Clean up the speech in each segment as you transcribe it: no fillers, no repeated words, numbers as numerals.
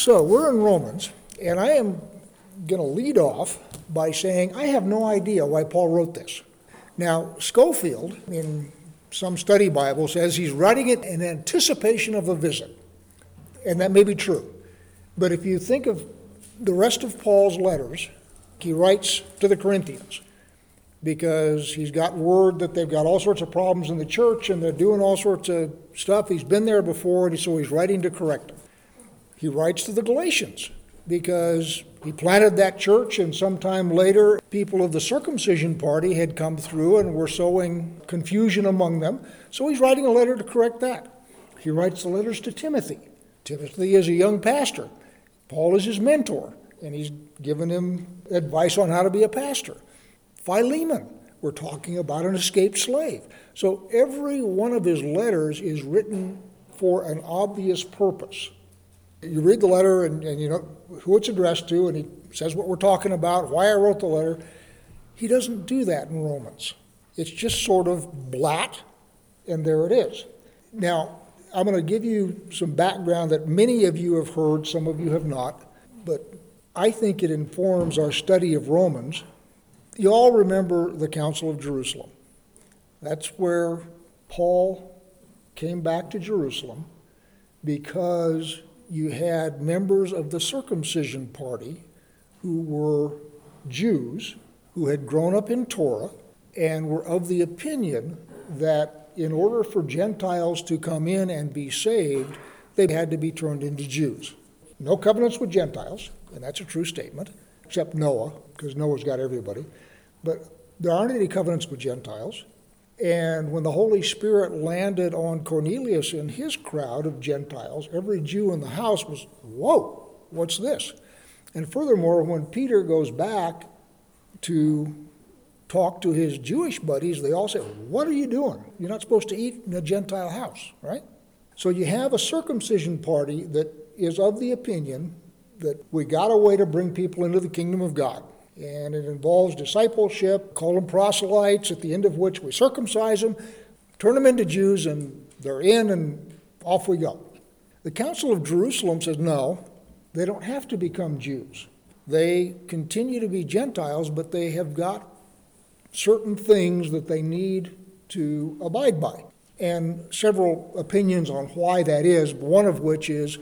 So we're in Romans, and I am going to lead off by saying I have no idea why Paul wrote this. Now, Schofield, in some study Bible, says he's writing it in anticipation of a visit, and that may be true. But if you think of the rest of Paul's letters, he writes to the Corinthians because he's got word that they've got all sorts of problems in the church and they're doing all sorts of stuff. He's been there before, and so he's writing to correct them. He writes to the Galatians because he planted that church, and sometime later, people of the circumcision party had come through and were sowing confusion among them. So he's writing a letter to correct that. He writes the letters to Timothy. Timothy is a young pastor. Paul is his mentor, and he's given him advice on how to be a pastor. Philemon, we're talking about an escaped slave. So every one of his letters is written for an obvious purpose. You read the letter, and you know who it's addressed to, and he says what we're talking about, why I wrote the letter. He doesn't do that in Romans. It's just sort of blat, and there it is. Now, I'm going to give you some background that many of you have heard, some of you have not, but I think it informs our study of Romans. You all remember the Council of Jerusalem. That's where Paul came back to Jerusalem because you had members of the circumcision party who were Jews, who had grown up in Torah, and were of the opinion that in order for Gentiles to come in and be saved, they had to be turned into Jews. No covenants with Gentiles, and that's a true statement, except Noah, because Noah's got everybody. But there aren't any covenants with Gentiles. And when the Holy Spirit landed on Cornelius and his crowd of Gentiles, every Jew in the house was, whoa, what's this? And furthermore, when Peter goes back to talk to his Jewish buddies, they all say, what are you doing? You're not supposed to eat in a Gentile house, right? So you have a circumcision party that is of the opinion that we got a way to bring people into the kingdom of God. And it involves discipleship, call them proselytes, at the end of which we circumcise them, turn them into Jews, and they're in, and off we go. The Council of Jerusalem says, no, they don't have to become Jews. They continue to be Gentiles, but they have got certain things that they need to abide by. And several opinions on why that is, one of which is,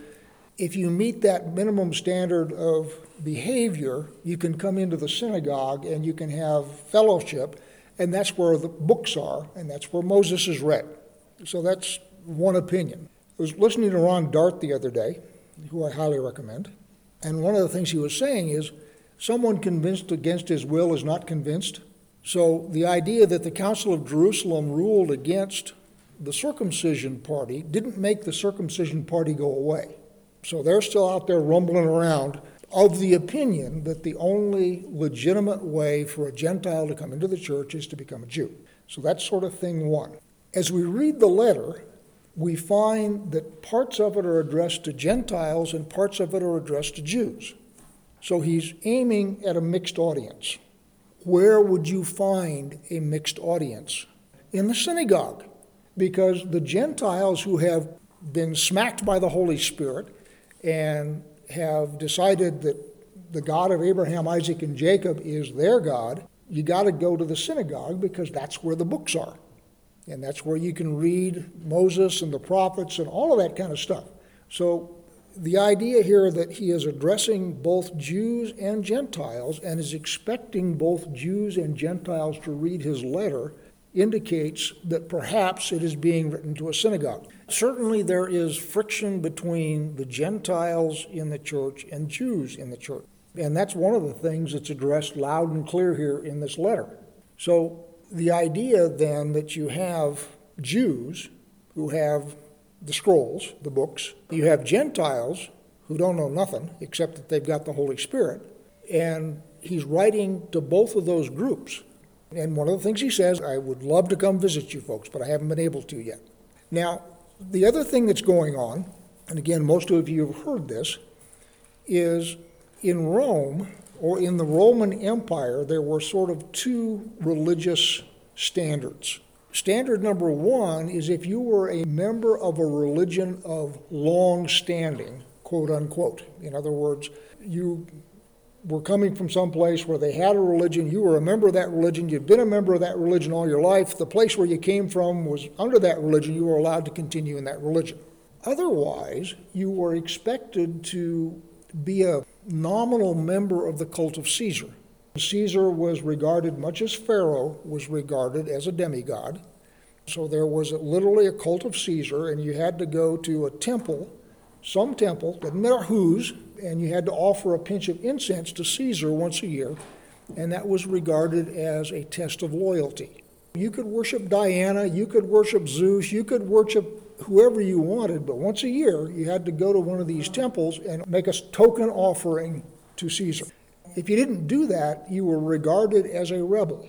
if you meet that minimum standard of behavior, you can come into the synagogue and you can have fellowship, and that's where the books are, and that's where Moses is read. So that's one opinion. I was listening to Ron Dart the other day, who I highly recommend, and one of the things he was saying is someone convinced against his will is not convinced. So the idea that the Council of Jerusalem ruled against the circumcision party didn't make the circumcision party go away. So they're still out there rumbling around of the opinion that the only legitimate way for a Gentile to come into the church is to become a Jew. So that's sort of thing one. As we read the letter, we find that parts of it are addressed to Gentiles and parts of it are addressed to Jews. So he's aiming at a mixed audience. Where would you find a mixed audience? In the synagogue, because the Gentiles who have been smacked by the Holy Spirit and have decided that the God of Abraham, Isaac, and Jacob is their God, you got to go to the synagogue because that's where the books are. And that's where you can read Moses and the prophets and all of that kind of stuff. So the idea here that he is addressing both Jews and Gentiles and is expecting both Jews and Gentiles to read his letter indicates that perhaps it is being written to a synagogue. Certainly there is friction between the Gentiles in the church and Jews in the church. And that's one of the things that's addressed loud and clear here in this letter. So the idea then that you have Jews who have the scrolls, the books, you have Gentiles who don't know nothing except that they've got the Holy Spirit, and he's writing to both of those groups. And one of the things he says, I would love to come visit you folks, but I haven't been able to yet. Now, the other thing that's going on, and again, most of you have heard this, is in Rome, or in the Roman Empire, there were sort of two religious standards. Standard number one is if you were a member of a religion of long standing, quote unquote. In other words, you were coming from some place where they had a religion, you were a member of that religion, you've been a member of that religion all your life, the place where you came from was under that religion, you were allowed to continue in that religion. Otherwise, you were expected to be a nominal member of the cult of Caesar. Caesar was regarded, much as Pharaoh was regarded, as a demigod. So there was literally a cult of Caesar, and you had to go to a temple, some temple, doesn't matter whose, and you had to offer a pinch of incense to Caesar once a year, and that was regarded as a test of loyalty. You could worship Diana, you could worship Zeus, you could worship whoever you wanted, but once a year you had to go to one of these temples and make a token offering to Caesar. If you didn't do that, you were regarded as a rebel.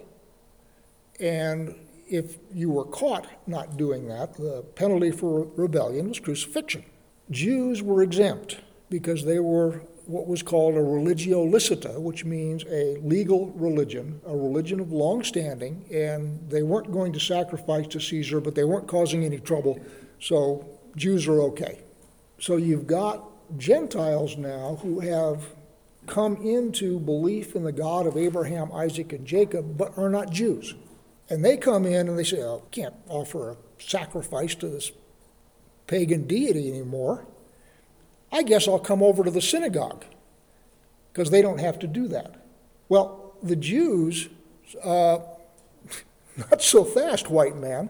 And if you were caught not doing that, the penalty for rebellion was crucifixion. Jews were exempt because they were what was called a religio licita, which means a legal religion, a religion of long standing, and they weren't going to sacrifice to Caesar, but they weren't causing any trouble, so Jews are okay. So you've got Gentiles now who have come into belief in the God of Abraham, Isaac, and Jacob, but are not Jews. And they come in and they say, oh, can't offer a sacrifice to this pagan deity anymore. I guess I'll come over to the synagogue because they don't have to do that. Well, the Jews, not so fast, white man,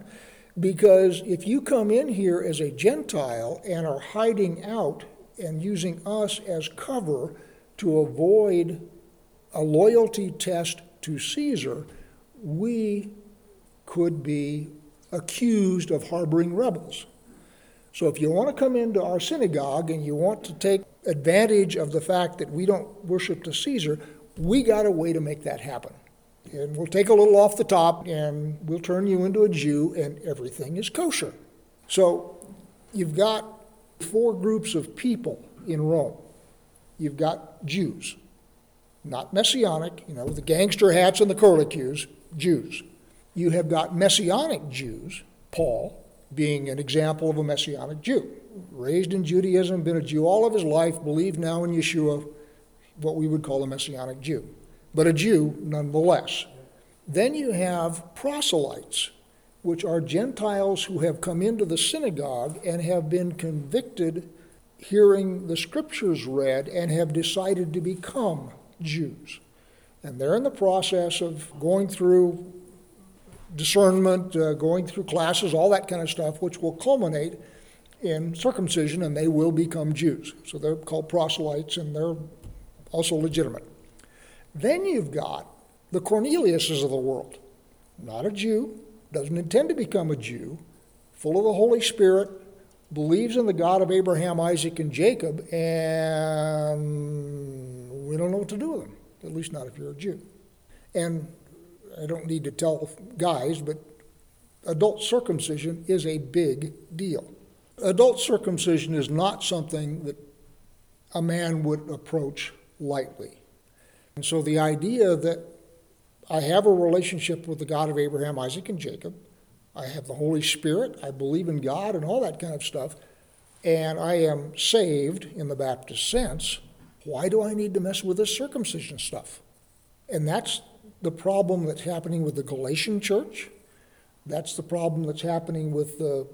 because if you come in here as a Gentile and are hiding out and using us as cover to avoid a loyalty test to Caesar, we could be accused of harboring rebels. So if you want to come into our synagogue and you want to take advantage of the fact that we don't worship to Caesar, we got a way to make that happen. And we'll take a little off the top and we'll turn you into a Jew and everything is kosher. So you've got four groups of people in Rome. You've got Jews, not Messianic, you know, with the gangster hats and the curlicues, Jews. You have got Messianic Jews, Paul, being an example of a Messianic Jew. Raised in Judaism, been a Jew all of his life, believed now in Yeshua, what we would call a Messianic Jew, but a Jew nonetheless. Then you have proselytes, which are Gentiles who have come into the synagogue and have been convicted hearing the scriptures read and have decided to become Jews. And they're in the process of going through discernment, going through classes, all that kind of stuff, which will culminate in circumcision, and they will become Jews. So they're called proselytes, and they're also legitimate. Then you've got the Corneliuses of the world. Not a Jew, doesn't intend to become a Jew, full of the Holy Spirit, believes in the God of Abraham, Isaac, and Jacob, and we don't know what to do with them, at least not if you're a Jew. And I don't need to tell guys, but adult circumcision is a big deal. Adult circumcision is not something that a man would approach lightly. And so the idea that I have a relationship with the God of Abraham, Isaac, and Jacob, I have the Holy Spirit, I believe in God and all that kind of stuff, and I am saved in the Baptist sense, why do I need to mess with this circumcision stuff? And that's the problem that's happening with the Galatian church. That's the problem that's happening with the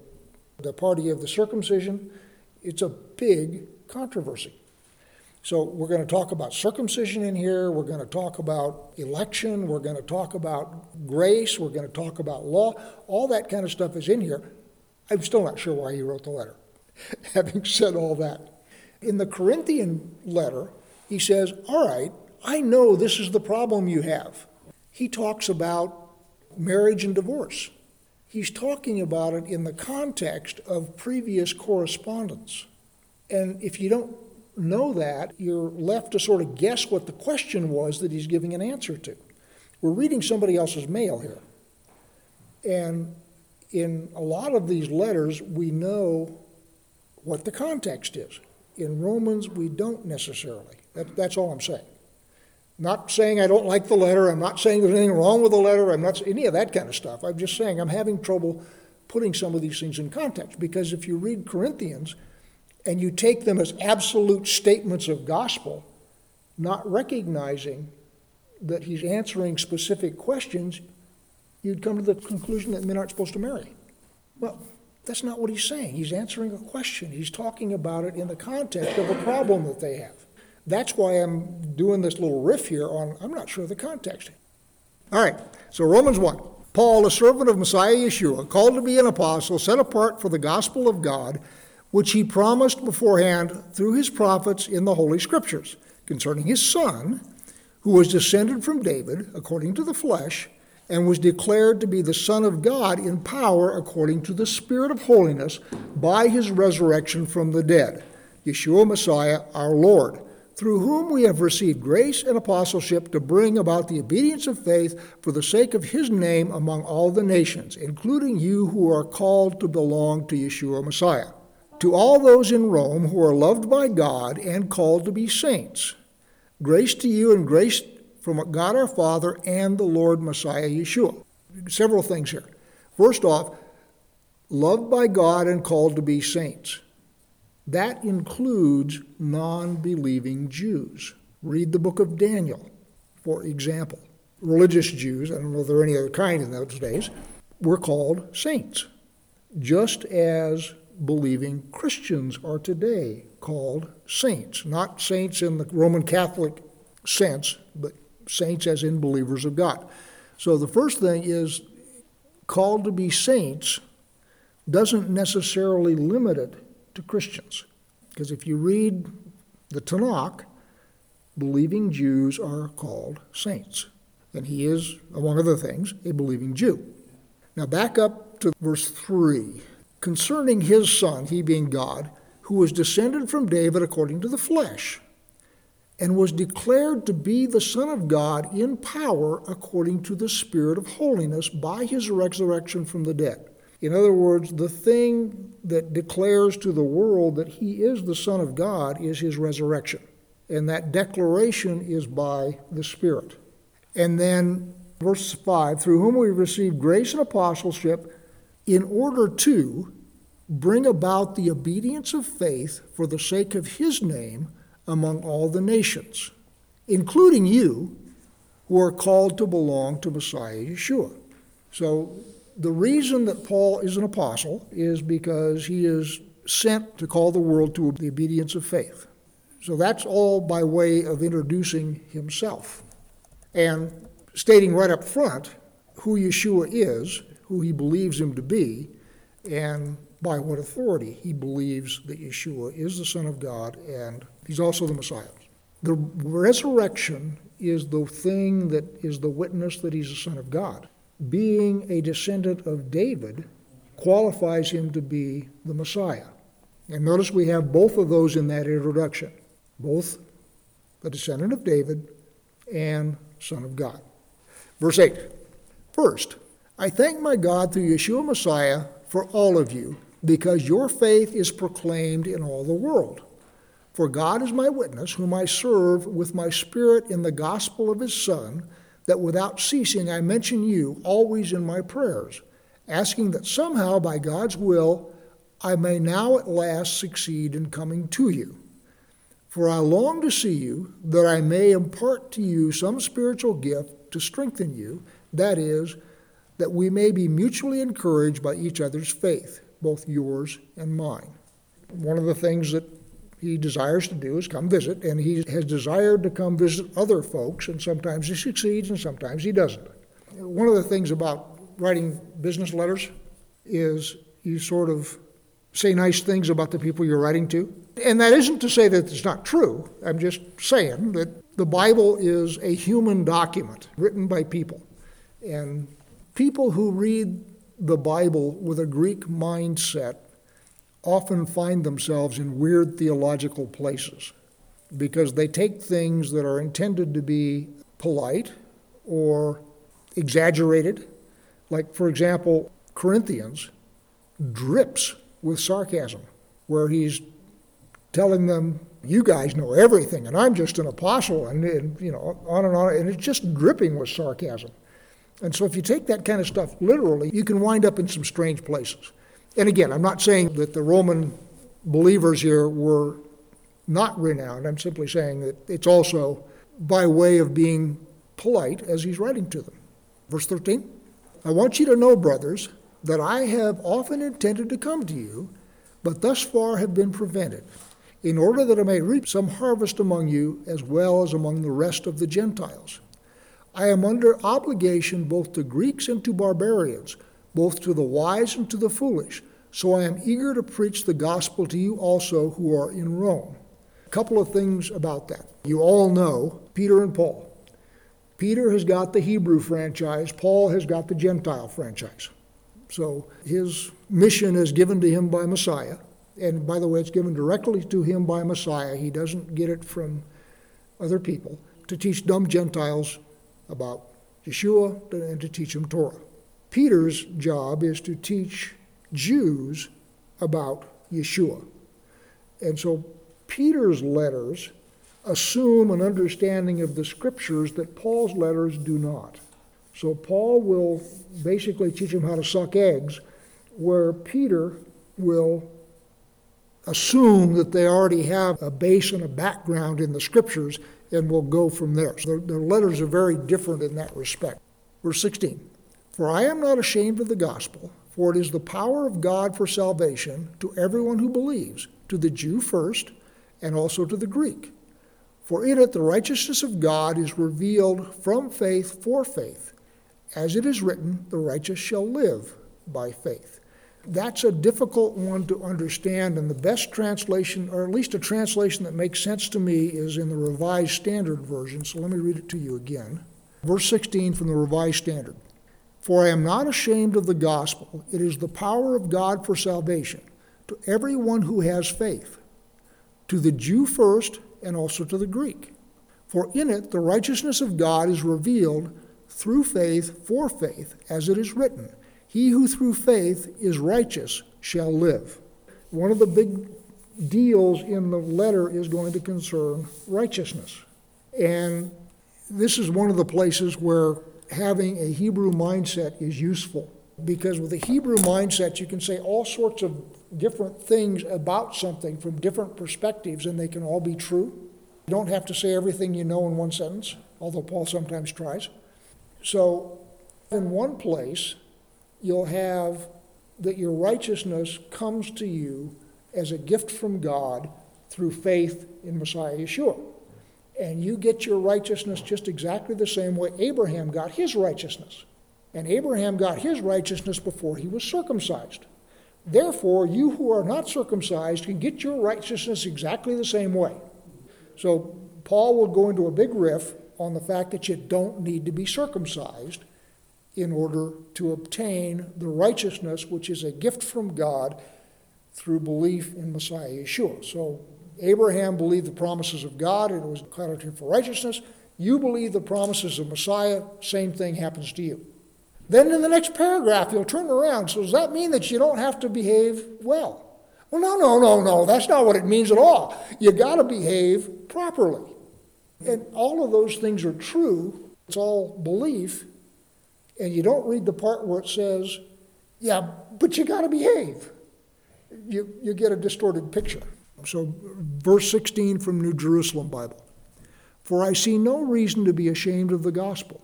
party of the circumcision. It's a big controversy. So we're going to talk about circumcision in here. We're going to talk about election. We're going to talk about grace. We're going to talk about law. All that kind of stuff is in here. I'm still not sure why he wrote the letter, having said all that. In the Corinthian letter, he says, all right, I know this is the problem you have. He talks about marriage and divorce. He's talking about it in the context of previous correspondence. And if you don't know that, you're left to sort of guess what the question was that he's giving an answer to. We're reading somebody else's mail here. And in a lot of these letters, we know what the context is. In Romans, we don't necessarily. That's all I'm saying. Not saying I don't like the letter, I'm not saying there's anything wrong with the letter, I'm not any of that kind of stuff. I'm just saying I'm having trouble putting some of these things in context, because if you read Corinthians and you take them as absolute statements of gospel, not recognizing that he's answering specific questions, you'd come to the conclusion that men aren't supposed to marry. Well, that's not what he's saying. He's answering a question. He's talking about it in the context of a problem that they have. That's why I'm doing this little riff here on, I'm not sure of the context. All right, so Romans 1. Paul, a servant of Messiah Yeshua, called to be an apostle, set apart for the gospel of God, which he promised beforehand through his prophets in the Holy Scriptures, concerning his Son, who was descended from David according to the flesh, and was declared to be the Son of God in power according to the Spirit of holiness by his resurrection from the dead, Yeshua Messiah our Lord, through whom we have received grace and apostleship to bring about the obedience of faith for the sake of his name among all the nations, including you who are called to belong to Yeshua Messiah. To all those in Rome who are loved by God and called to be saints, grace to you and grace from God our Father and the Lord Messiah Yeshua. Several things here. First off, loved by God and called to be saints. That includes non-believing Jews. Read the book of Daniel, for example. Religious Jews, I don't know if there are any other kind in those days, were called saints, just as believing Christians are today called saints. Not saints in the Roman Catholic sense, but saints as in believers of God. So the first thing is, called to be saints doesn't necessarily limit it to Christians. Because if you read the Tanakh, believing Jews are called saints. And he is, among other things, a believing Jew. Now back up to verse 3. Concerning his Son, he being God, who was descended from David according to the flesh, and was declared to be the Son of God in power according to the Spirit of holiness by his resurrection from the dead. In other words, the thing that declares to the world that he is the Son of God is his resurrection. And that declaration is by the Spirit. And then verse 5, through whom we receive grace and apostleship in order to bring about the obedience of faith for the sake of his name among all the nations, including you who are called to belong to Messiah Yeshua. So the reason that Paul is an apostle is because he is sent to call the world to the obedience of faith. So that's all by way of introducing himself and stating right up front who Yeshua is, who he believes him to be, and by what authority he believes that Yeshua is the Son of God and he's also the Messiah. The resurrection is the thing that is the witness that he's the Son of God. Being a descendant of David qualifies him to be the Messiah. And notice we have both of those in that introduction, both the descendant of David and Son of God. Verse 8, first, I thank my God through Yeshua Messiah for all of you, because your faith is proclaimed in all the world. For God is my witness, whom I serve with my spirit in the gospel of his Son, that without ceasing I mention you always in my prayers, asking that somehow by God's will I may now at last succeed in coming to you. For I long to see you, that I may impart to you some spiritual gift to strengthen you, that is, that we may be mutually encouraged by each other's faith, both yours and mine. One of the things that he desires to do is come visit, and he has desired to come visit other folks, and sometimes he succeeds and sometimes he doesn't. One of the things about writing business letters is you sort of say nice things about the people you're writing to. And that isn't to say that it's not true. I'm just saying that the Bible is a human document written by people. And people who read the Bible with a Greek mindset often find themselves in weird theological places because they take things that are intended to be polite or exaggerated. Like, for example, Corinthians drips with sarcasm, where he's telling them, you guys know everything, and I'm just an apostle, and you know, on and on, and it's just dripping with sarcasm. And so if you take that kind of stuff literally, you can wind up in some strange places. And again, I'm not saying that the Roman believers here were not renowned. I'm simply saying that it's also by way of being polite as he's writing to them. Verse 13, I want you to know, brothers, that I have often intended to come to you, but thus far have been prevented, in order that I may reap some harvest among you as well as among the rest of the Gentiles. I am under obligation both to Greeks and to barbarians, both to the wise and to the foolish, so I am eager to preach the gospel to you also who are in Rome. A couple of things about that. You all know Peter and Paul. Peter has got the Hebrew franchise. Paul has got the Gentile franchise. So his mission is given to him by Messiah. And by the way, it's given directly to him by Messiah. He doesn't get it from other people, to teach dumb Gentiles about Yeshua and to teach them Torah. Peter's job is to teach Jews about Yeshua. And so Peter's letters assume an understanding of the scriptures that Paul's letters do not. So Paul will basically teach him how to suck eggs, where Peter will assume that they already have a base and a background in the scriptures and will go from there. So their letters are very different in that respect. Verse 16, for I am not ashamed of the gospel, for it is the power of God for salvation to everyone who believes, to the Jew first, and also to the Greek. For in it the righteousness of God is revealed from faith for faith. As it is written, the righteous shall live by faith. That's a difficult one to understand, and the best translation, or at least a translation that makes sense to me, is in the Revised Standard Version. So let me read it to you again. Verse 16 from the Revised Standard. For I am not ashamed of the gospel. It is the power of God for salvation to everyone who has faith, to the Jew first and also to the Greek. For in it the righteousness of God is revealed through faith for faith, as it is written, he who through faith is righteous shall live. One of the big deals in the letter is going to concern righteousness. And this is one of the places where having a Hebrew mindset is useful, because with a Hebrew mindset you can say all sorts of different things about something from different perspectives, and they can all be true. You don't have to say everything you know in one sentence, although Paul sometimes tries. So in one place you'll have that your righteousness comes to you as a gift from God through faith in Messiah Yeshua. And you get your righteousness just exactly the same way Abraham got his righteousness. And Abraham got his righteousness before he was circumcised. Therefore, you who are not circumcised can get your righteousness exactly the same way. So Paul will go into a big riff on the fact that you don't need to be circumcised in order to obtain the righteousness which is a gift from God through belief in Messiah Yeshua. So Abraham believed the promises of God, and it was credited to him for righteousness. You believe the promises of Messiah, same thing happens to you. Then in the next paragraph, you'll turn around. So does that mean that you don't have to behave well? Well, no. That's not what it means at all. You got to behave properly. And all of those things are true. It's all belief. And you don't read the part where it says, yeah, but you got to behave. You get a distorted picture. So verse 16 from New Jerusalem Bible. For I see no reason to be ashamed of the gospel.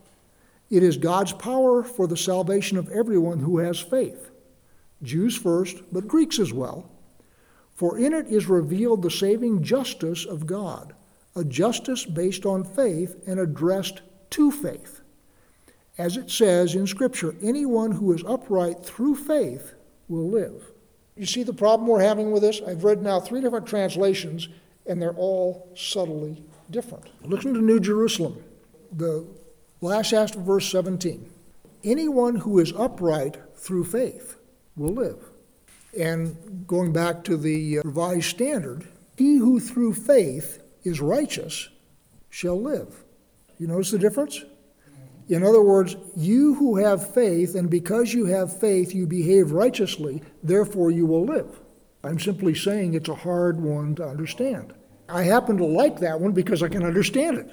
It is God's power for the salvation of everyone who has faith. Jews first, but Greeks as well. For in it is revealed the saving justice of God, a justice based on faith and addressed to faith. As it says in Scripture, anyone who is upright through faith will live. You see the problem we're having with this? I've read now 3 different translations, and they're all subtly different. Listen to New Jerusalem, the last half of verse 17. Anyone who is upright through faith will live. And going back to the Revised Standard, he who through faith is righteous shall live. You notice the difference? In other words, you who have faith, and because you have faith, you behave righteously, therefore you will live. I'm simply saying it's a hard one to understand. I happen to like that one because I can understand it.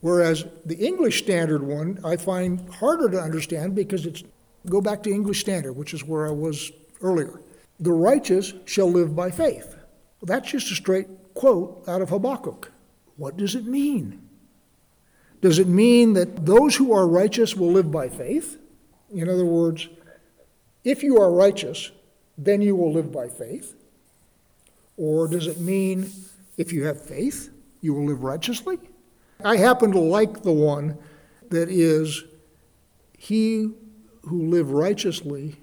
Whereas the English Standard one, I find harder to understand because it's, go back to English Standard, which is where I was earlier. the righteous shall live by faith. Well, that's just a straight quote out of Habakkuk. What does it mean? Does it mean that those who are righteous will live by faith? In other words, if you are righteous, then you will live by faith. Or does it mean if you have faith, you will live righteously? I happen to like the one that is, he who live righteously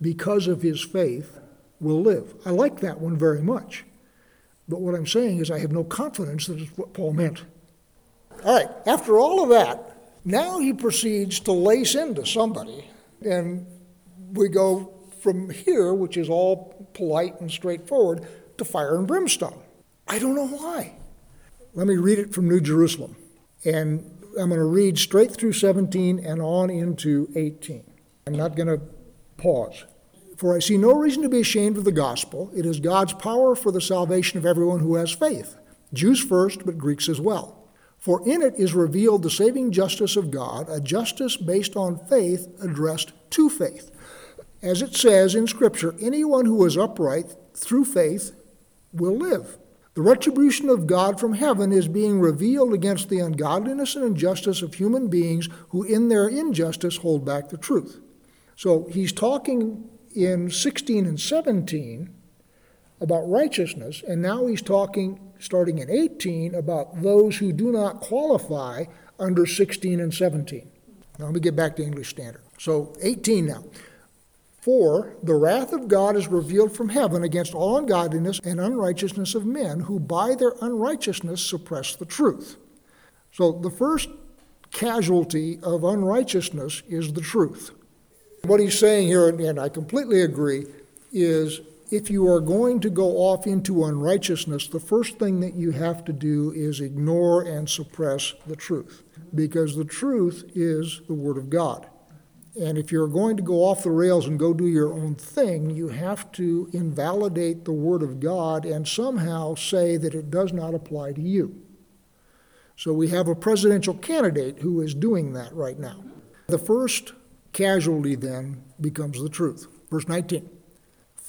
because of his faith will live. I like that one very much. But what I'm saying is I have no confidence that it's what Paul meant. All right, after all of that, now he proceeds to lace into somebody. And we go from here, which is all polite and straightforward, to fire and brimstone. I don't know why. Let me read it from New Jerusalem. And I'm going to read straight through 17 and on into 18. I'm not going to pause. For I see no reason to be ashamed of the gospel. It is God's power for the salvation of everyone who has faith, Jews first, but Greeks as well. For in it is revealed the saving justice of God, a justice based on faith addressed to faith. As it says in Scripture, anyone who is upright through faith will live. The retribution of God from heaven is being revealed against the ungodliness and injustice of human beings who in their injustice hold back the truth. So he's talking in 16 and 17 about righteousness, and now he's talking, starting in 18, about those who do not qualify under 16 and 17. Now let me get back to English Standard. So 18 now. For the wrath of God is revealed from heaven against all ungodliness and unrighteousness of men who by their unrighteousness suppress the truth. So the first casualty of unrighteousness is the truth. What he's saying here, and I completely agree, is if you are going to go off into unrighteousness, the first thing that you have to do is ignore and suppress the truth, because the truth is the Word of God. And if you're going to go off the rails and go do your own thing, you have to invalidate the Word of God and somehow say that it does not apply to you. So we have a presidential candidate who is doing that right now. The first casualty then becomes the truth. Verse 19.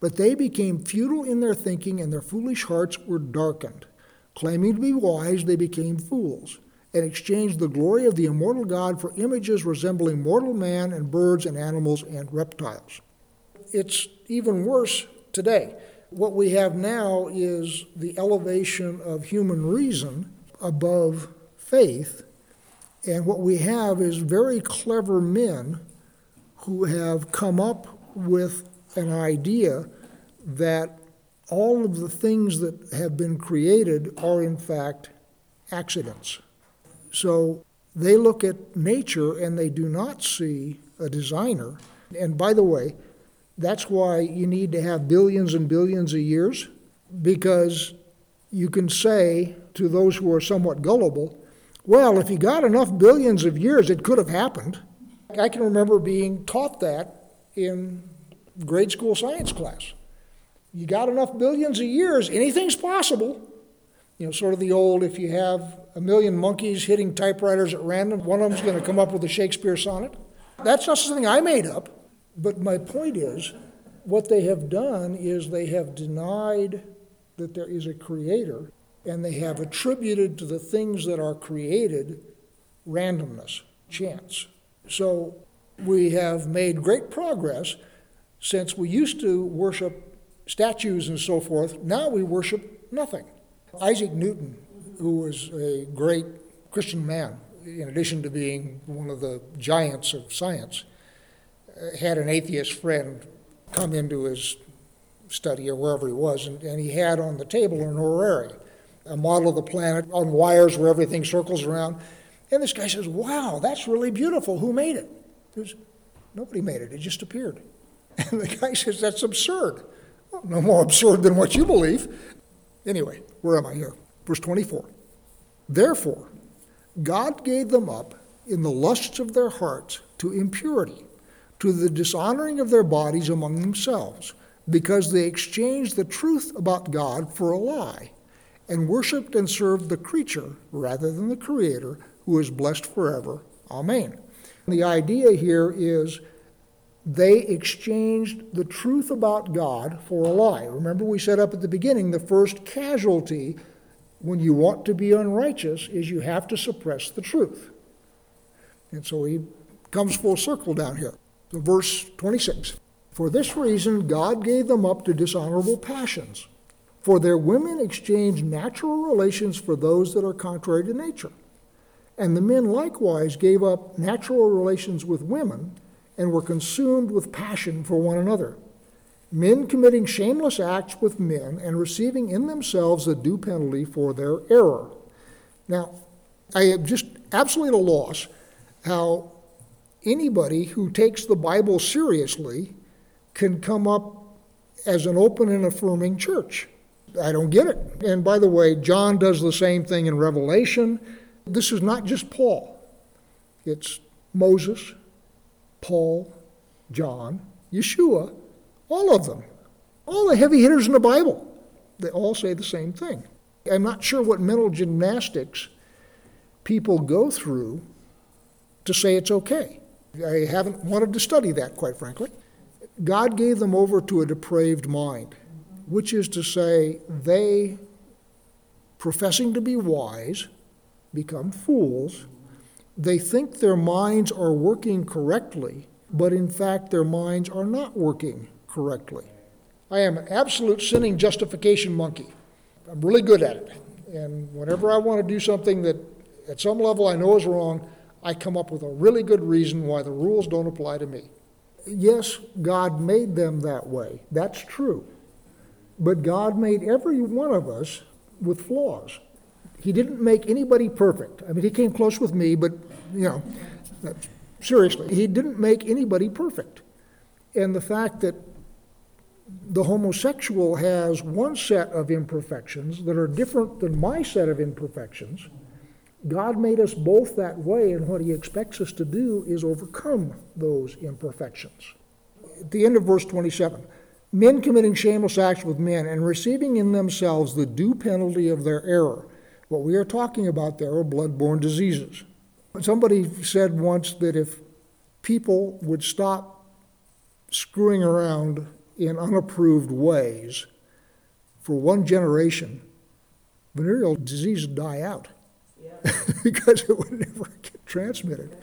but they became futile in their thinking and their foolish hearts were darkened. Claiming to be wise, they became fools and exchanged the glory of the immortal God for images resembling mortal man and birds and animals and reptiles. It's even worse today. What we have now is the elevation of human reason above faith, and what we have is very clever men who have come up with an idea that all of the things that have been created are in fact accidents. So they look at nature and they do not see a designer. And by the way, that's why you need to have billions and billions of years, because you can say to those who are somewhat gullible, well, if you got enough billions of years, it could have happened. I can remember being taught that in grade school science class. You got enough billions of years, anything's possible. You know, sort of the old, if you have a million monkeys hitting typewriters at random, one of them's going to come up with a Shakespeare sonnet. That's not something I made up. But my point is, what they have done is they have denied that there is a creator, and they have attributed to the things that are created randomness, chance. So we have made great progress since we used to worship statues and so forth. Now we worship nothing. Isaac Newton, who was a great Christian man, in addition to being one of the giants of science, had an atheist friend come into his study or wherever he was, and he had on the table an orrery, a model of the planet on wires where everything circles around. And this guy says, wow, that's really beautiful. Who made it? Nobody made it. It just appeared. And the guy says, that's absurd. Well, no more absurd than what you believe. Anyway, where am I here? Verse 24. Therefore, God gave them up in the lusts of their hearts to impurity, to the dishonoring of their bodies among themselves, because they exchanged the truth about God for a lie, and worshipped and served the creature rather than the Creator, who is blessed forever. Amen. The idea here is they exchanged the truth about God for a lie. Remember, we said up at the beginning, the first casualty when you want to be unrighteous is you have to suppress the truth. And so he comes full circle down here. Verse 26, for this reason God gave them up to dishonorable passions, for their women exchanged natural relations for those that are contrary to nature. And the men likewise gave up natural relations with women and were consumed with passion for one another, men committing shameless acts with men and receiving in themselves the due penalty for their error. Now, I am just absolutely at a loss how anybody who takes the Bible seriously can come up as an open and affirming church. I don't get it. And by the way, John does the same thing in Revelation. This is not just Paul. It's Moses, Paul, John, Yeshua, all of them. All the heavy hitters in the Bible, they all say the same thing. I'm not sure what mental gymnastics people go through to say it's okay. I haven't wanted to study that, quite frankly. God gave them over to a depraved mind, which is to say they, professing to be wise, become fools. They think their minds are working correctly, but in fact their minds are not working correctly. I am an absolute sinning justification monkey. I'm really good at it. And whenever I want to do something that at some level I know is wrong, I come up with a really good reason why the rules don't apply to me. Yes, God made them that way. That's true. But God made every one of us with flaws. He didn't make anybody perfect. I mean, he came close with me, but, seriously, he didn't make anybody perfect. And the fact that the homosexual has one set of imperfections that are different than my set of imperfections, God made us both that way, and what he expects us to do is overcome those imperfections. At the end of verse 27, men committing shameless acts with men and receiving in themselves the due penalty of their error. What we are talking about there are blood-borne diseases. Somebody said once that if people would stop screwing around in unapproved ways for one generation, venereal disease would die out. Because it would never get transmitted.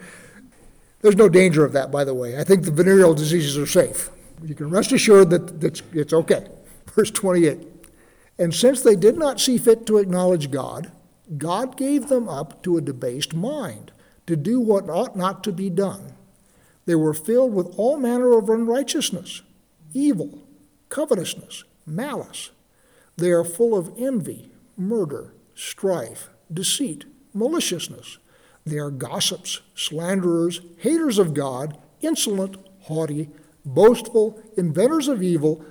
There's no danger of that, by the way. I think the venereal diseases are safe. You can rest assured that it's okay. Verse 28. And since they did not see fit to acknowledge God, God gave them up to a debased mind to do what ought not to be done. They were filled with all manner of unrighteousness, evil, covetousness, malice. They are full of envy, murder, strife, deceit, maliciousness. They are gossips, slanderers, haters of God, insolent, haughty, boastful, inventors of evil,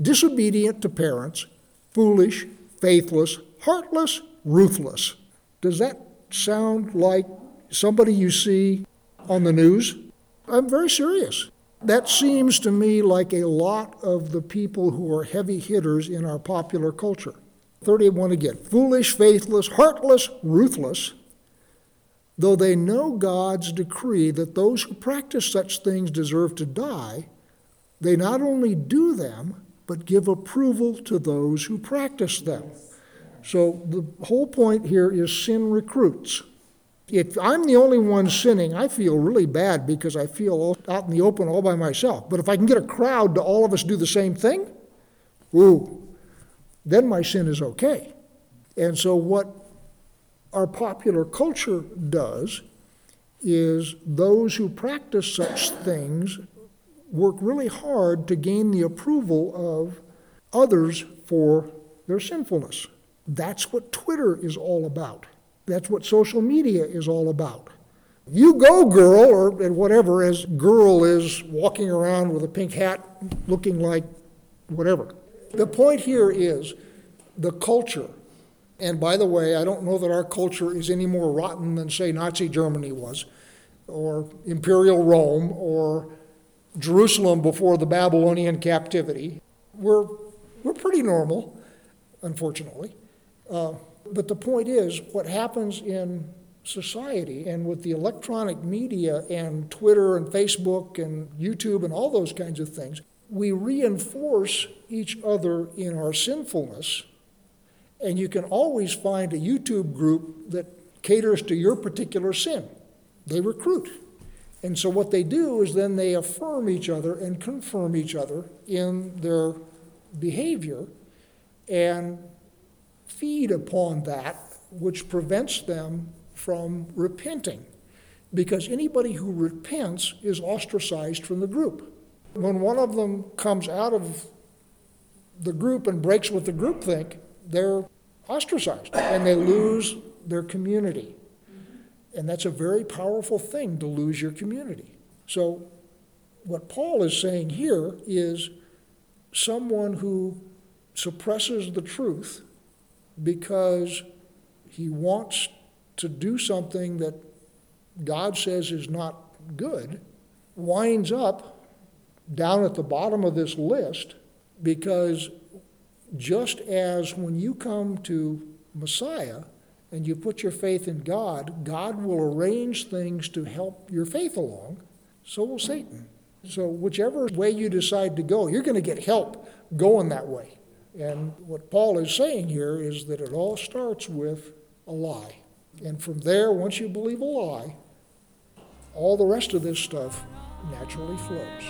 disobedient to parents, foolish, faithless, heartless, ruthless. Does that sound like somebody you see on the news? I'm very serious. That seems to me like a lot of the people who are heavy hitters in our popular culture. 31 again, foolish, faithless, heartless, ruthless, though they know God's decree that those who practice such things deserve to die, they not only do them, but give approval to those who practice them. So the whole point here is sin recruits. If I'm the only one sinning, I feel really bad because I feel out in the open all by myself. But if I can get a crowd to all of us do the same thing, ooh, then my sin is okay. And so what our popular culture does is those who practice such things work really hard to gain the approval of others for their sinfulness. That's what Twitter is all about. That's what social media is all about. You go, girl, or whatever, as girl is walking around with a pink hat looking like whatever. The point here is the culture. And by the way, I don't know that our culture is any more rotten than, say, Nazi Germany was, or Imperial Rome, or Jerusalem before the Babylonian captivity. We're pretty normal, unfortunately. But the point is, what happens in society and with the electronic media and Twitter and Facebook and YouTube and all those kinds of things, we reinforce each other in our sinfulness. And you can always find a YouTube group that caters to your particular sin. They recruit. And so what they do is then they affirm each other and confirm each other in their behavior and feed upon that, which prevents them from repenting. Because anybody who repents is ostracized from the group. When one of them comes out of the group and breaks with the groupthink, they're ostracized and they lose their community. And that's a very powerful thing, to lose your community. So what Paul is saying here is someone who suppresses the truth because he wants to do something that God says is not good winds up down at the bottom of this list, because just as when you come to Messiah and you put your faith in God, God will arrange things to help your faith along, so will Satan. So whichever way you decide to go, you're going to get help going that way. And what Paul is saying here is that it all starts with a lie. And from there, once you believe a lie, all the rest of this stuff naturally flows.